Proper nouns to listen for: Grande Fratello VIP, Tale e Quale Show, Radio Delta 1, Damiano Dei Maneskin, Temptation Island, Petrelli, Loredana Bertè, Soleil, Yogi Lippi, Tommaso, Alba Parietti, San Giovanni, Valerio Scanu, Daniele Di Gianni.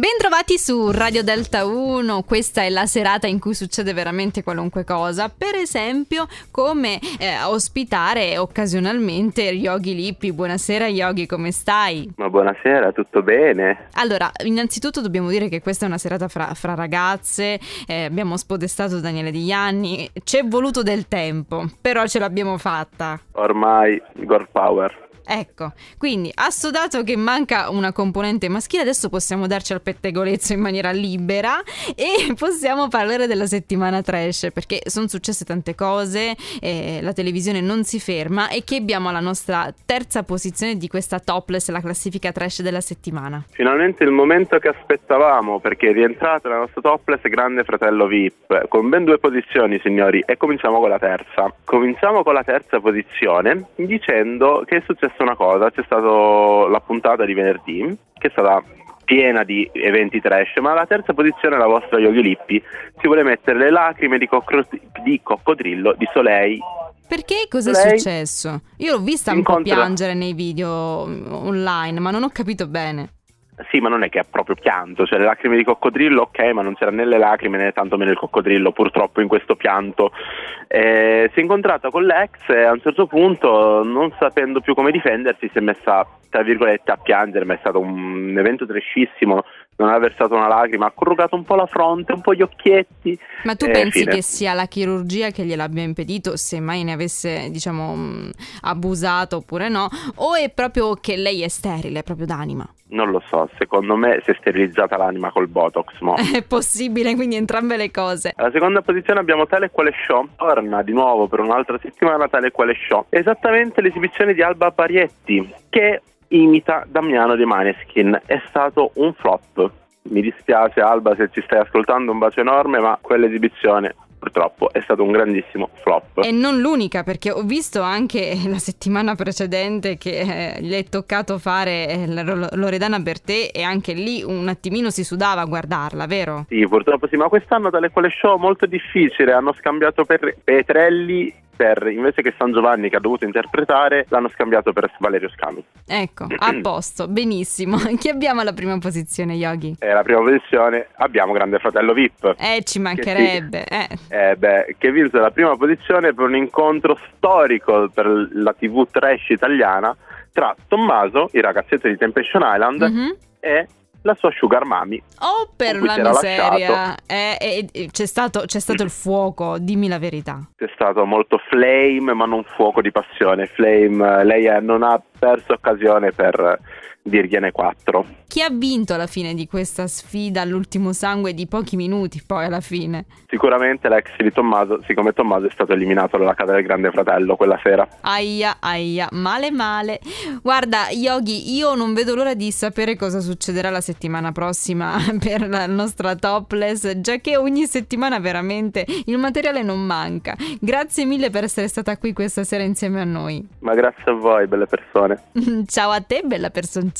Bentrovati su Radio Delta 1, questa è la serata in cui succede veramente qualunque cosa, per esempio come ospitare occasionalmente Yogi Lippi. Buonasera Yogi, come stai? Ma buonasera, tutto bene? Allora, innanzitutto dobbiamo dire che questa è una serata fra ragazze, abbiamo spodestato Daniele Di Gianni, ci è voluto del tempo, però ce l'abbiamo fatta. Ormai girl power. Ecco, quindi assodato che manca una componente maschile, adesso possiamo darci al pettegolezzo in maniera libera e possiamo parlare della settimana trash, perché sono successe tante cose, la televisione non si ferma e che abbiamo la nostra terza posizione di questa topless, la classifica trash della settimana. Finalmente il momento che aspettavamo, perché è rientrata la nostra topless Grande Fratello VIP, con ben 2 posizioni signori, e cominciamo con la terza. Cominciamo con la terza posizione dicendo che è successo una cosa. C'è stata la puntata di venerdì che è stata piena di eventi trash, ma alla terza posizione la vostra Yogi Lippi si vuole mettere le lacrime di coccodrillo di Soleil. Perché? Cos'è successo? Io l'ho vista un po' piangere nei video online, ma non ho capito bene. Sì, ma non è che ha proprio pianto, cioè le lacrime di coccodrillo, ok, ma non c'era né le lacrime né tanto meno il coccodrillo purtroppo in questo pianto. Si è incontrata con l'ex e a un certo punto, non sapendo più come difendersi, si è messa tra virgolette a piangere, ma è stato un evento trashissimo, non ha versato una lacrima, ha corrugato un po' la fronte, un po' gli occhietti. Ma tu pensi che sia la chirurgia che gliel'abbia impedito, se mai ne avesse diciamo abusato oppure no, o è proprio che lei è sterile, proprio d'anima? Non lo so, secondo me si è sterilizzata l'anima col botox, mo. È possibile, quindi entrambe le cose. Alla seconda posizione abbiamo Tale e Quale Show, torna di nuovo per un'altra settimana Tale e Quale Show, esattamente l'esibizione di Alba Parietti che imita Damiano Dei Maneskin. È stato un flop, mi dispiace Alba se ci stai ascoltando, un bacio enorme, ma quell'esibizione purtroppo è stato un grandissimo flop. E non l'unica, perché ho visto anche la settimana precedente che le è toccato fare Loredana Bertè e anche lì un attimino si sudava a guardarla, vero? Sì, purtroppo sì, ma quest'anno Tale e Quale Show molto difficile, hanno scambiato per Petrelli invece che San Giovanni che ha dovuto interpretare, l'hanno scambiato per Valerio Scanu. Ecco, a posto, benissimo. Chi abbiamo alla prima posizione, Yogi? La prima posizione abbiamo Grande Fratello VIP. Ci mancherebbe. Che vinse la prima posizione per un incontro storico per la TV trash italiana tra Tommaso, il ragazzetto di Temptation Island, e la sua sugar mami. Oh, per la miseria, c'è stato il fuoco, dimmi la verità. C'è stato molto flame, ma non fuoco di passione. Flame, lei non ha perso occasione per dirgliene 4. Chi ha vinto alla fine di questa sfida all'ultimo sangue di pochi minuti poi alla fine? Sicuramente l'ex di Tommaso, siccome Tommaso è stato eliminato dalla casa del Grande Fratello quella sera. Aia, aia, male male. Guarda Yogi, io non vedo l'ora di sapere cosa succederà la settimana prossima per la nostra topless, già che ogni settimana veramente il materiale non manca. Grazie mille per essere stata qui questa sera insieme a noi. Ma grazie a voi, belle persone. Ciao a te, bella personcina.